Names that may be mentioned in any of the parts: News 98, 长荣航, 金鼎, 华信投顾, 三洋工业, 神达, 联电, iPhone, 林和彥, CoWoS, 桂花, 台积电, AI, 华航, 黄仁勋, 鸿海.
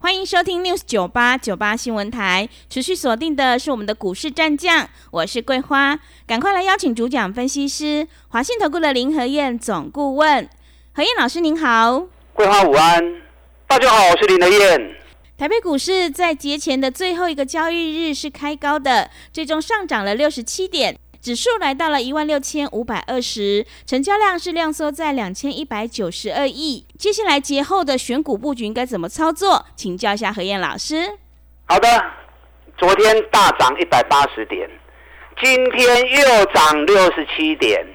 欢迎收听 News 98新闻台，持续锁定的是我们的股市战将，我是桂花，赶快来邀请主讲分析师华信投顾的林和彥总顾问。和彥老师您好。桂花午安，大家好，我是林和彥。台北股市在节前的最后一个交易日是开高的，最终上涨了67点，指数来到了16520，成交量是量缩在2192亿。接下来节后的选股布局应该怎么操作？请教一下和彥老师。好的，昨天大涨180点，今天又涨67点，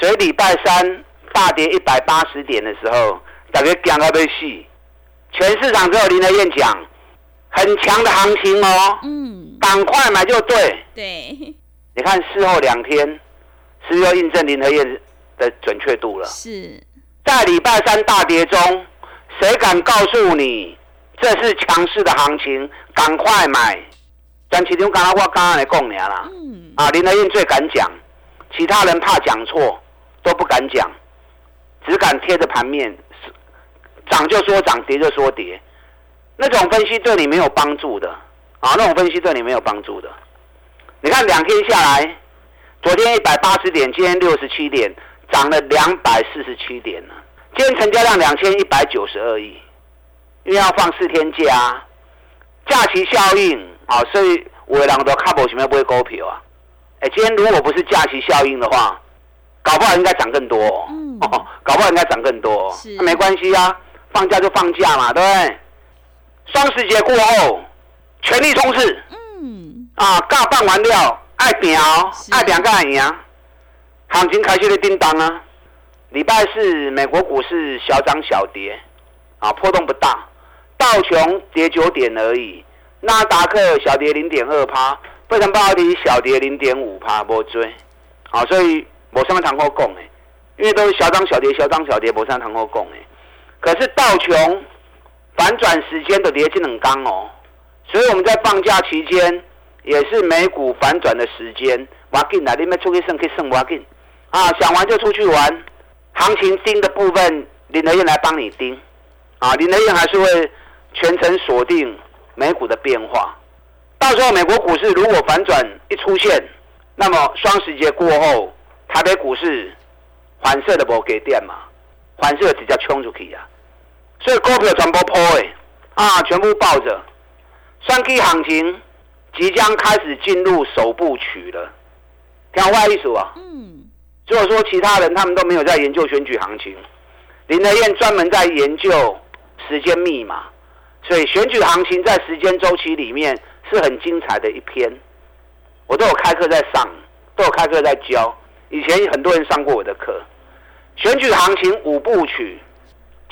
所以礼拜三大跌180点的时候，大家惊到要死。全市场只有林和彥讲很强的行情哦，赶快买就对。对，你看事后2天，是又印证林和彥的准确度了。是，在礼拜三大跌中，谁敢告诉你这是强势的行情？赶快买！但其中刚刚我刚刚来讲你啦，林和彥最敢讲，其他人怕讲错都不敢讲，只敢贴着盘面。涨就说涨，跌就说跌，那种分析对你没有帮助的啊！那种分析对你没有帮助的。你看2天下来，昨天180点，今天67点，涨了247点了。今天成交量2192亿，因为要放4天假，假期效应啊，所以有的人都较无想要买股票啊。今天如果不是假期效应的话，搞不好应该涨更多哦，搞不好应该涨更多。那没关系啊。放假就放假嘛，对不对？双十节过后，全力冲刺。尬办完了，爱拼哦，爱拼才会赢。行情开始在叮当啊！礼拜四美国股市小涨小跌，波动不大。道琼跌9点而已，纳达克小跌0.2%，费城半导体小跌0.5%，无追。所以无什么通好讲的，因为都是小涨小跌，小涨小跌，无啥通好讲的。可是道琼反转时间的连续2天哦，所以我们在放假期间也是美股反转的时间。挖劲啦，你们出去胜去胜挖劲啊！想玩就出去玩，行情盯的部分林和彥来帮你盯啊！林和彥还是会全程锁定美股的变化。到时候美国股市如果反转一出现，那么双十节过后，台北股市反射的无给点嘛。反射直接冲出去啊！所以股票全部抛诶，全部抱着。选举行情即将开始进入首部曲了，听我的意思啊。如果说其他人他们都没有在研究选举行情，林和彥专门在研究时间密码，所以选举行情在时间周期里面是很精彩的一篇。我都有开课在上，都有开课在教，以前很多人上过我的课。选举行情5部曲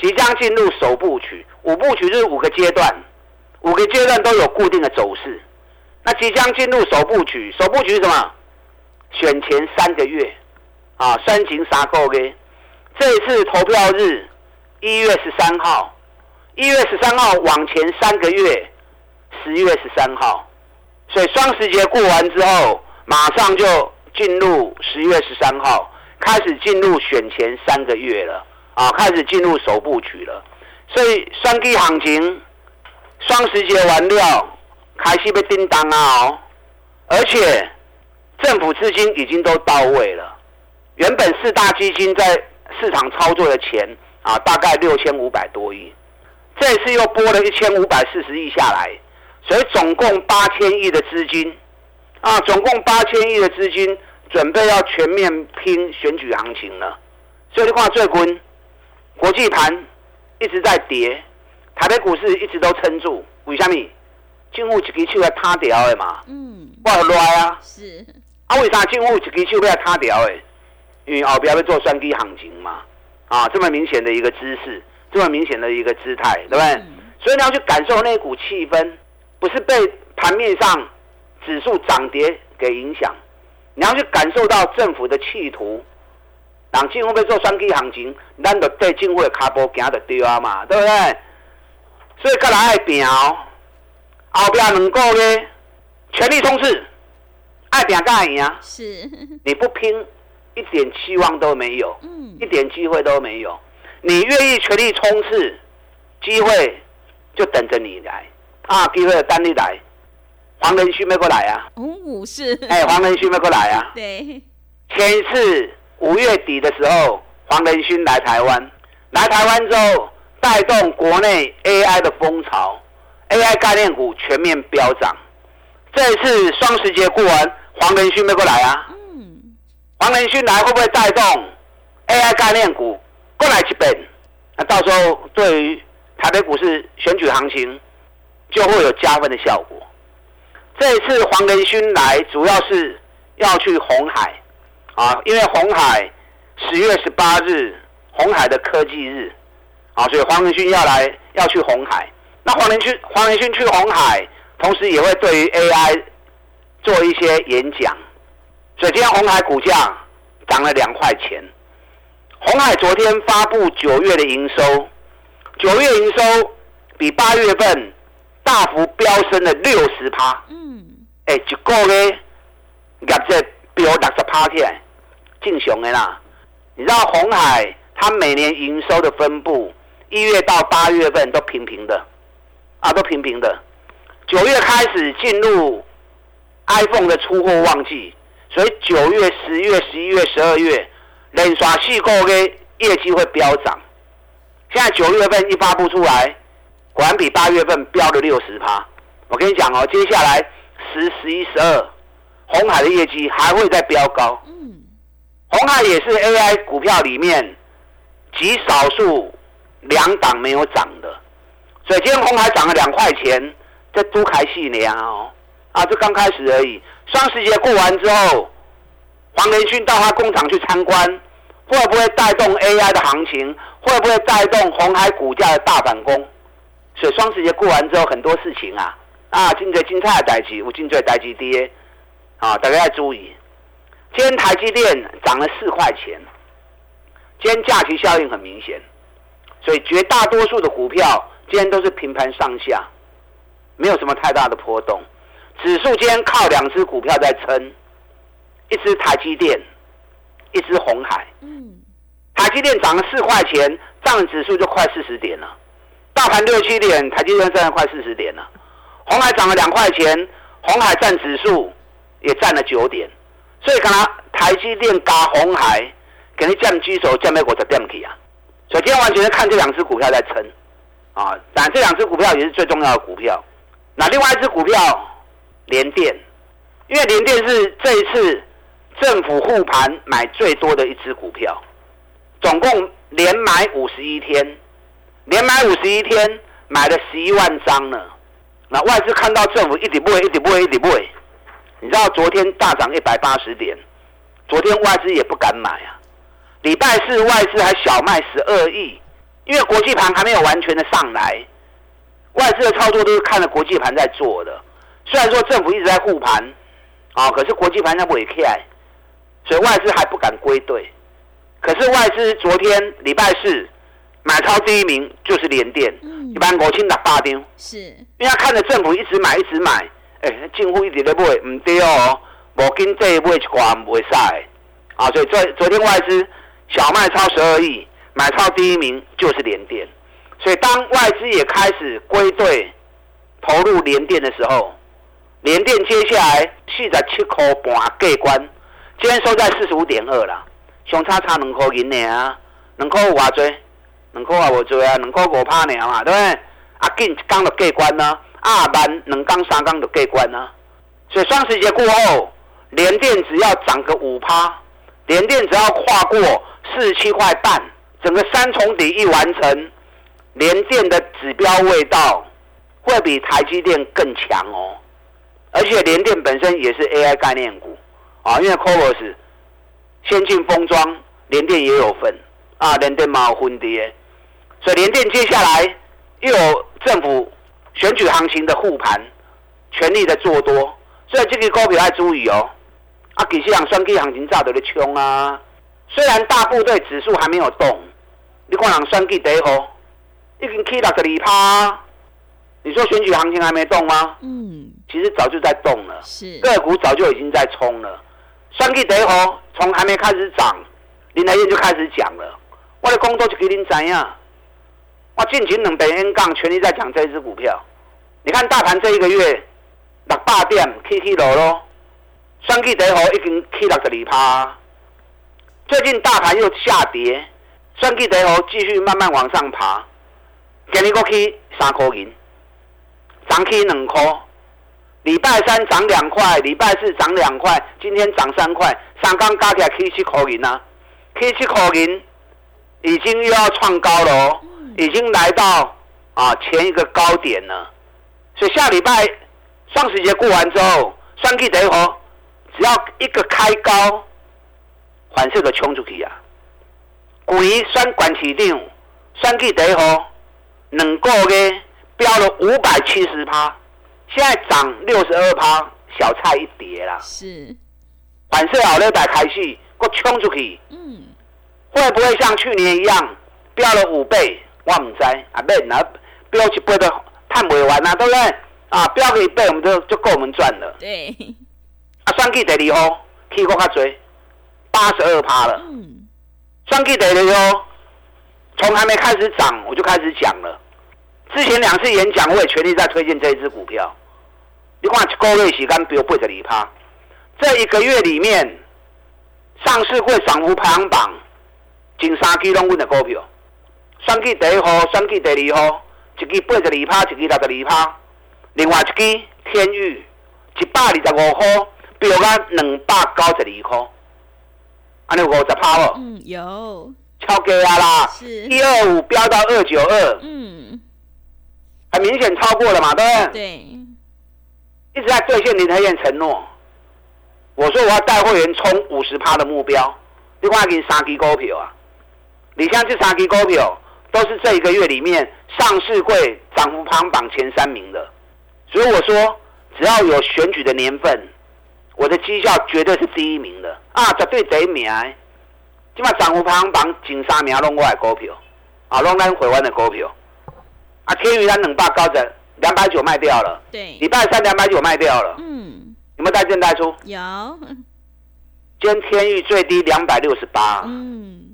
即将进入首部曲，5部曲就是5个阶段，5个阶段都有固定的走势。那即将进入首部曲，首部曲是什么？选前3个月啊，选前3个月。这一次投票日1月13号，1月13号往前3个月，10月13号。所以双十节过完之后，马上就进入10月13号。开始进入选前3个月了啊！开始进入首部曲了，所以选举行情双十节完了，开始被叮当啊！而且政府资金已经都到位了，原本4大基金在市场操作的钱啊，大概6500多亿，这次又拨了1540亿下来，所以总共8000亿的资金啊，总共8000亿的资金。准备要全面拼选举行情了，所以你看最近国际盘一直在跌，台北股市一直都撑住，为什么？政府一支手要塌掉的嘛，我就赖啊。是啊，为啥政府一支手要塌掉的？因为后边要做选举行情嘛，这么明显的一个姿势，这么明显的一个姿态，对不对？所以你要去感受那股气氛，不是被盘面上指数涨跌给影响。你要去感受到政府的企图。党政府要做选举行情，咱就对政府的脚步行就对啊嘛，对不对？所以再来爱拼哦，后边两个月全力冲刺，爱拼才会赢。是，你不拼，一点期望都没有，一点机会都没有。你愿意全力冲刺，机会就等着你来啊！机会等你来，黄仁勋没过来啊？哦，是。黄仁勋没过来啊？对。前一次5月底的时候，黄仁勋来台湾，来台湾之后带动国内 AI 的风潮 ，AI 概念股全面飙涨。这一次双十节过完，黄仁勋没过来啊？嗯。黄仁勋来会不会带动 AI 概念股过来一遍？那到时候对于台北股市选举行情就会有加分的效果。这一次黄仁勋来，主要是要去鸿海啊，因为鸿海10月18日鸿海的科技日啊，所以黄仁勋要去鸿海。那黄仁勋去鸿海，同时也会对于 AI 做一些演讲。所以今天鸿海股价涨了2块钱。鸿海昨天发布9月的营收，9月营收比8月份大幅飙升了60%。一个月业绩飙60%起来，正常的啦。你知道鸿海它每年营收的分布，1月到8月份都平平的，啊，都平平的。9月开始进入 iPhone 的出货旺季，所以9月、10月、11月、12月。连刷4个月业绩会飙涨，现在9月份一发布出来，果然比8月份飙了60%。我跟你讲哦，接下来10、11、12，鸿海的业绩还会再飙高。鸿海也是 AI 股票里面极少数2档没有涨的，所以今天鸿海涨了2块钱，这都开戏呢哦，啊，这刚开始而已。双十节过完之后，黄仁勋到他工厂去参观，会不会带动 AI 的行情？会不会带动鸿海股价的大反攻？所以双十节过完之后，很多事情啊，真侪精彩的代志，有真侪代志跌，啊，大家要注意。今天台积电涨了4块钱，今天假期效应很明显，所以绝大多数的股票今天都是平盘上下，没有什么太大的波动。指数今天靠2只股票在撑。一支台积电，一支鸿海。台积电涨了4块钱，占指数就快40点了。大盘6、7点，台积电占了快40点了。鸿海涨了2块钱，鸿海占指数也占了9点。所以看它台积电加鸿海，给你占居首，占美国10点去啊。所以今天完全是看这2只股票在撑啊，但这2只股票也是最重要的股票。那另外一只股票联电，因为联电是这一次政府护盘买最多的一支股票，总共连买51天，买了11万张了。那外资看到政府一直买，你知道昨天大涨180点，昨天外资也不敢买啊。礼拜四外资还小卖12亿，因为国际盘还没有完全的上来，外资的操作都是看着国际盘在做的。虽然说政府一直在护盘。可是国际盘它不会起来，所以外资还不敢归队。可是外资昨天礼拜四买超第一名就是联电，158张，是因为他看着政府一直买，政府一直在买，唔对哦，无经济买一寡唔会使啊，所以昨天外资小卖超12亿，买超第一名就是联电。所以当外资也开始归队投入联电的时候，联电接下来47.5过关，今天收在 45.2 啦，相差2块银尔啊，2块有偌济，2块也无济啊，2块5%尔嘛，对不对？啊，紧一天就过关啦，慢2天3天就过关啦。所以双十节过后，联电只要涨个 5%， 联电只要跨过47.5，整个3重底一完成，联电的指标味道会比台积电更强哦。而且联电本身也是 AI 概念股啊，因为 CoWoS 先进封装联电也有分啊，联电也有分的，所以联电接下来又有政府选举行情的护盘，全力的做多，所以这个股票要注意哦。啊，其实人选举行情早就咧冲啊。虽然大部队指数还没有动，你看人选举第一号已经起62%，你说选举行情还没动吗？嗯，其实早就在动了，是个股早就已经在冲了。选举第一号从还没开始涨，林来燕就开始讲了。我的工作就给您怎样？我近期两边 N 杠全力在讲这支股票。你看大盘这一个月600点起起落落，选举第一号已经起62%。最近大盘又下跌，选举第一号继续慢慢往上爬。今日又起3块银，涨起2块。礼拜三涨2块，礼拜四涨2块，今天涨3块，3天加起来起7块银啊，起7块银，已经又要创高了哦，已经来到前一个高点了。所以下礼拜双十节过完之后，双季第一号只要一个开高，反射就冲出去啊！去年选管市长，双季第一号2个月飙了570%，现在涨62%，小菜一碟啦。是，反射后礼拜开始，又冲出去。嗯，会不会像去年一样飙了5倍？我唔知道，啊，别拿飙1倍都探不完啊，对不对？啊，飙个1倍我们就够我们赚了。对，啊，算计第二号起过较侪，82%了。嗯，算计第二号从还没开始涨我就开始讲了。之前2次演讲我也全力在推荐这一支股票。你看一个月时间飙82%，这一个月里面上市柜涨幅排行榜前3支拢阮的股票，选举第一号、选举第二号，一支82%，一支62%，另外一支天宇125块，标到292块，安尼50%哦。嗯，有超价啊啦，125标到292，嗯，很明显超过了嘛，对不对？对，一直在兑现林台燕承诺。我说我要带会员冲50%的目标，你看已经3支股票啊。你像这3支股票都是这一个月里面上市柜涨幅排行榜前3名的，所以我说只要有选举的年份，我的绩效绝对是第1名的啊，绝对第1名。现在涨幅排行榜前3名都我的股票啊，都我们台湾的股票啊，天宇咱290卖掉了，对，礼拜三290卖掉了，嗯，有没有带进带出？有，今天天宇最低268，嗯。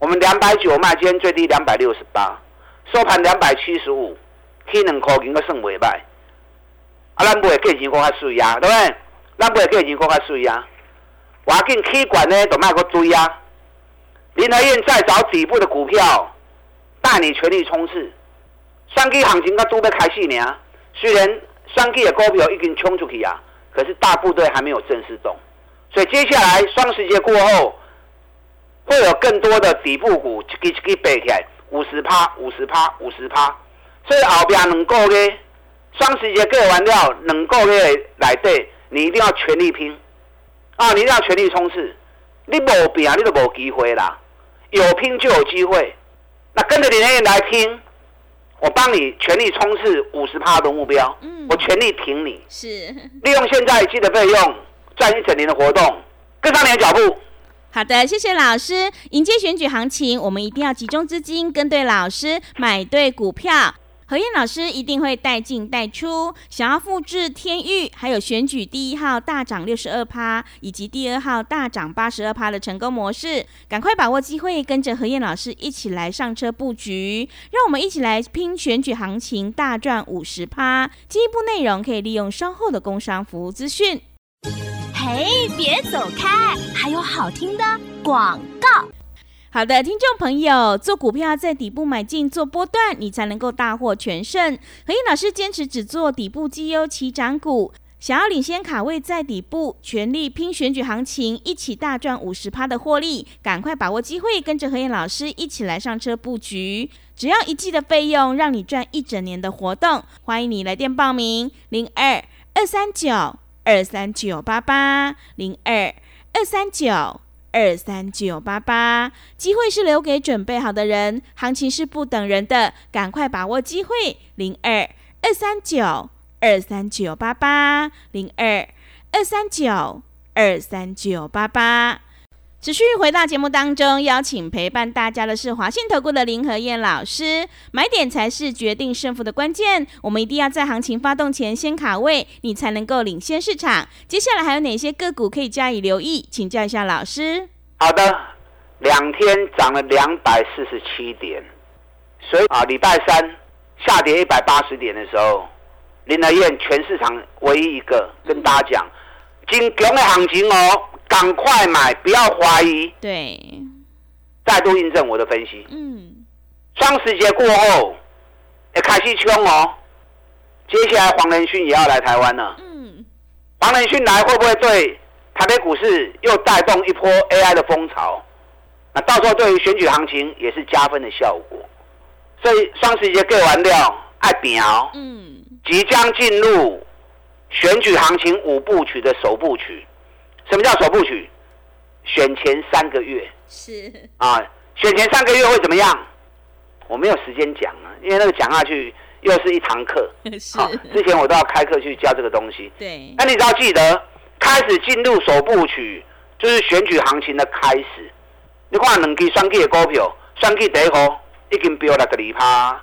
我们290卖，今天最低268，收盘275，起2块钱个算袂歹。啊，咱卖价钱搁较水啊，对不对？咱卖价钱搁较水啊，话紧起管呢，就卖个追啊。林和燕再找底部的股票，带你全力冲刺。选举行情刚拄要开始呢，虽然选举的股票已经冲出去啊，可是大部队还没有正式动，所以接下来双十节过后。会有更多的底部股一支一支爬起来，50%，所以后边2个月，双十节过完了，2个月内底，你一定要全力拼，啊，你一定要全力冲刺，你无拼你就无机会啦，有拼就有机会。那跟着林和燕来拼，我帮你全力冲刺50%的目标，我全力挺你，是利用现在积的费用赚1整年的活动，跟上你的脚步。好的，谢谢老师。迎接选举行情，我们一定要集中资金，跟对老师，买对股票。何燕老师一定会带进带出。想要复制天域还有选举第一号大涨 62% 以及第二号大涨 82% 的成功模式，赶快把握机会，跟着何燕老师一起来上车布局，让我们一起来拼选举行情，大赚 50%。 进一步内容可以利用稍后的工商服务资讯。嘿，别走开，还有好听的广告。好的，听众朋友，做股票在底部买进做波段，你才能够大获全胜。何燕老师坚持只做底部绩优起涨股，想要领先卡位在底部，全力拼选举行情，一起大赚 50% 的获利，赶快把握机会，跟着何燕老师一起来上车布局。只要一季的费用，让你赚1整年的活动。欢迎你来电报名02-239-23988， 02-239-23988， 机会是留给准备好的人，行情是不等人的，赶快把握机会。 02-239-23988， 02-239-23988 23988。持续回到节目当中，邀请陪伴大家的是华信投顾的林和彥老师。买点才是决定胜负的关键，我们一定要在行情发动前先卡位，你才能够领先市场。接下来还有哪些个股可以加以留意？请教一下老师。好的，两天涨了247点，所以礼拜三下跌180点的时候，林和彥全市场唯一一个跟大家讲，很强的行情哦，赶快买，不要怀疑。对，再度印证我的分析。双十节过后，开始冲哦。接下来黄仁勋也要来台湾了。黄仁勋来会不会对台北股市又带动一波 AI 的风潮？那到时候对于选举行情也是加分的效果。所以双十节过完了，爱拼哦。即将进入选举行情5部曲的首部曲。什么叫首部曲？选前3个月是啊，选前3个月会怎么样？我没有时间讲啊，因为那个讲下去又是一堂课。是、啊，之前我都要开课去教这个东西。对，那你只要记得，开始进入首部曲就是选举行情的开始。你看两支选举的股票，选举第一号已经飙62%，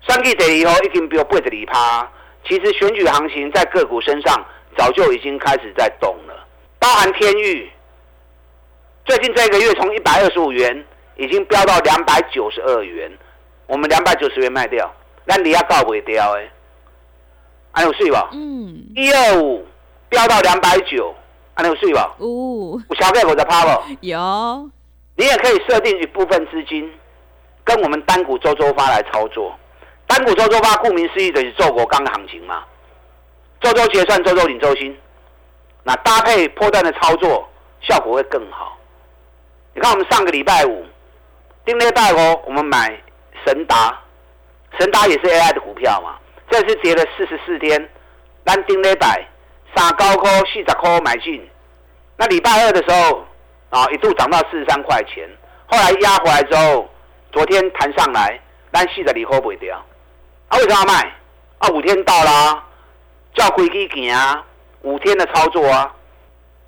选举第二号已经飙82%。其实选举行情在个股身上早就已经开始在动了。包含天域，最近这个月从125元已经飙到292元，我们290元卖掉，咱你要告不掉哎，安有水吧？125飙到290，安有水吧？有小概我在趴不？有，你也可以设定一部分资金跟我们单股周周发来操作。单股周周发顾名思义就是做国钢的行情嘛，周周结算，周周领周薪。那搭配波段的操作效果会更好。你看我们上个礼拜五，顶礼拜五我们买神达，神达也是 AI 的股票嘛，这次跌了44天，咱顶礼拜39.40买进，那礼拜二的时候啊一度涨到43块钱，后来压回来之后，昨天弹上来，咱42块卖掉。啊为什么卖？啊5天到啦，照规矩行啊。5天的操作啊，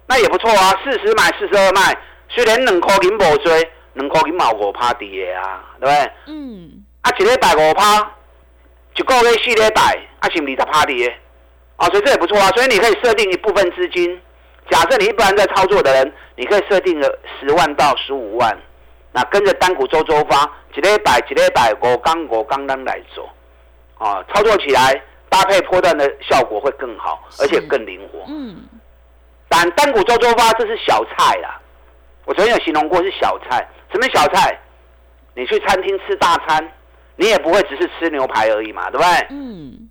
那也不错啊，40买42卖，虽然2块钱无追，2块钱嘛5%跌啊，对不对？啊一礼拜5%，一个月4礼拜，啊是20%跌，啊所以这也不错啊。所以你可以设定一部分资金，假设你一般在操作的人，你可以设定了10万到15万，那跟着单股周周发，一礼拜5天咱来做，啊操作起来。搭配波段的效果会更好，而且更灵活。但单股周周发这是小菜啦，我昨天有形容过是小菜。什么小菜？你去餐厅吃大餐，你也不会只是吃牛排而已嘛，对不对？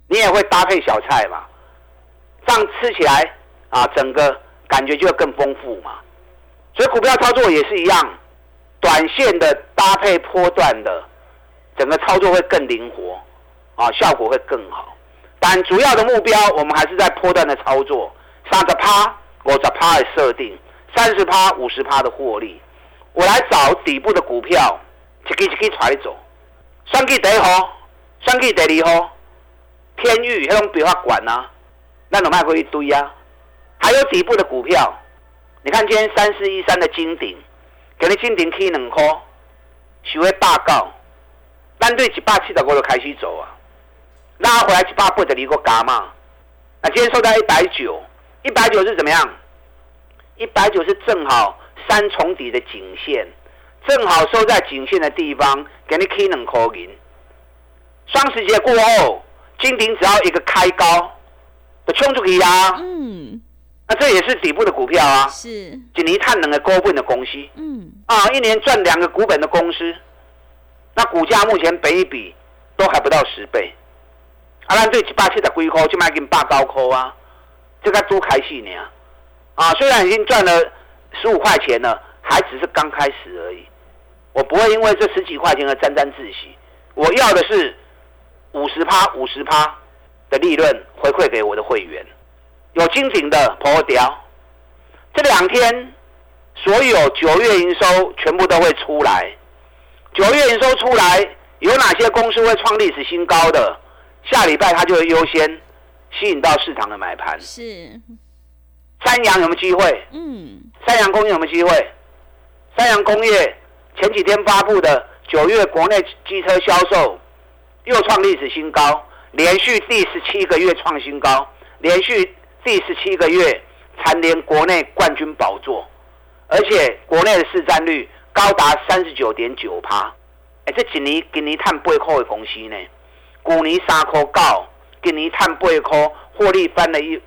你也会搭配小菜嘛，这样吃起来啊，整个感觉就会更丰富嘛。所以股票操作也是一样，短线的搭配波段的，整个操作会更灵活啊，效果会更好。但主要的目标，我们还是在波段的操作，30%、50%的设定，30%、50%的获利。我来找底部的股票，一支一支带你走。选去第一号，选去第二号，天宇那种比较悬啊，咱就卖过一堆啊。还有底部的股票，你看今天3413的金鼎，给你金鼎起2块，收在190，咱对175就开始走啊。拉回来182个伽嘛，那今天收在190是怎么样？190是正好3重底的颈线，正好收在颈线的地方，给你起2块钱。双十节过后，金鼎只要一个开高，就冲出去啊。那这也是底部的股票啊，是一年赚2个股本的公司，一年赚2个股本的公司，那股价目前本益比都还不到10倍。啊，咱对170几块，现在已经89块啊，这个都开始呢。啊，虽然已经赚了15块钱了，还只是刚开始而已。我不会因为这10几块钱而沾沾自喜，我要的是50%、50%的利润回馈给我的会员。有金鼎的破掉，这2天所有9月营收全部都会出来。9月营收出来，有哪些公司会创历史新高的？下礼拜它就会优先吸引到市场的买盘。是，三洋有没有机会？嗯，三洋工业有没有机会？三洋工业前几天发布的9月国内机车销售又创历史新高，连续第17个月创新高，连续第17个月蝉联国内冠军宝座，而且国内的市占率高达 39.9%。 这今年赚8块的公司呢，去年3.9块，今年赚8块，获利翻了一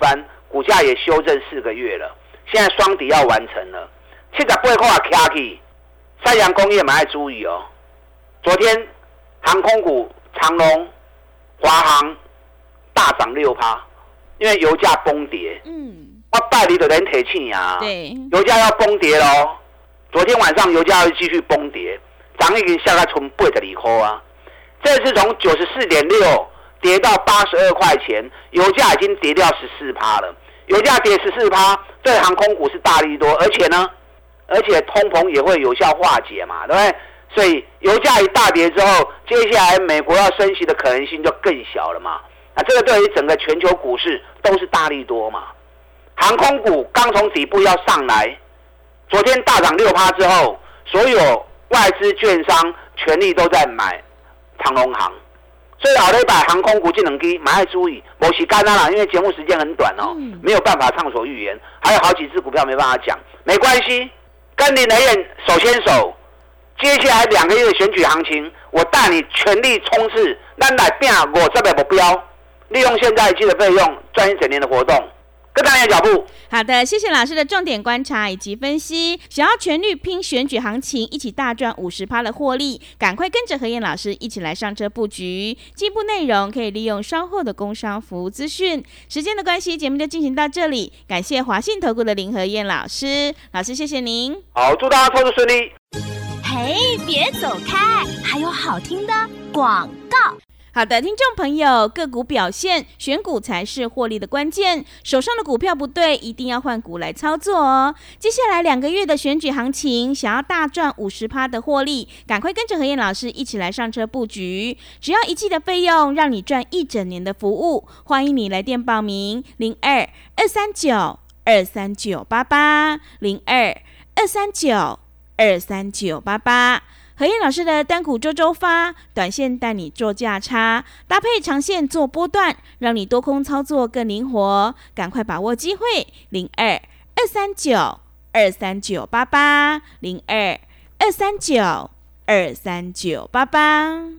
番，股价也修正4个月了，现在双底要完成了，78块卡起。三洋工业蛮爱注意哦，昨天航空股长荣、华航大涨6%，因为油价崩跌。嗯，我拜你就能提气啊。对，油价要崩跌喽。昨天晚上油价又继续崩跌，涨已经下来从82块啊，这次从 94.6 跌到82块钱，油价已经跌掉 14% 了。油价跌 14% 对航空股是大利多，而且通膨也会有效化解嘛，对不对？所以油价一大跌之后，接下来美国要升息的可能性就更小了嘛。啊，这个对于整个全球股市都是大利多嘛。航空股刚从底部要上来，昨天大涨 6% 之后，所有外资券商全力都在买长荣航，所以老雷把航空股这两支蛮爱注意，没时间啦，因为节目时间很短哦，没有办法畅所欲言，还有好几只股票没办法讲，没关系，跟林德燕手牵手，接下来2个月的选举行情，我带你全力冲刺，咱来拼50个目标，利用现在一季的费用赚一整年的活动。跟大家脚步，好的，谢谢老师的重点观察以及分析。想要全力拼选举行情，一起大赚 50% 的获利，赶快跟着何燕老师一起来上车布局。进一步内容可以利用稍后的工商服务资讯。时间的关系，节目就进行到这里，感谢华信投顾的林何燕老师，老师谢谢您。好，祝大家操作顺利。嘿，别走开，还有好听的广告。好的，听众朋友，个股表现，选股才是获利的关键。手上的股票不对，一定要换股来操作哦。接下来2个月的选举行情，想要大赚 50% 的获利，赶快跟着何燕老师一起来上车布局。只要1季的费用，让你赚一整年的服务。欢迎你来电报名 02-239-23988 02-239-23988。何燕老师的单股周周发，短线带你做价差，搭配长线做波段，让你多空操作更灵活，赶快把握机会 02-239-23988 02-239-23988。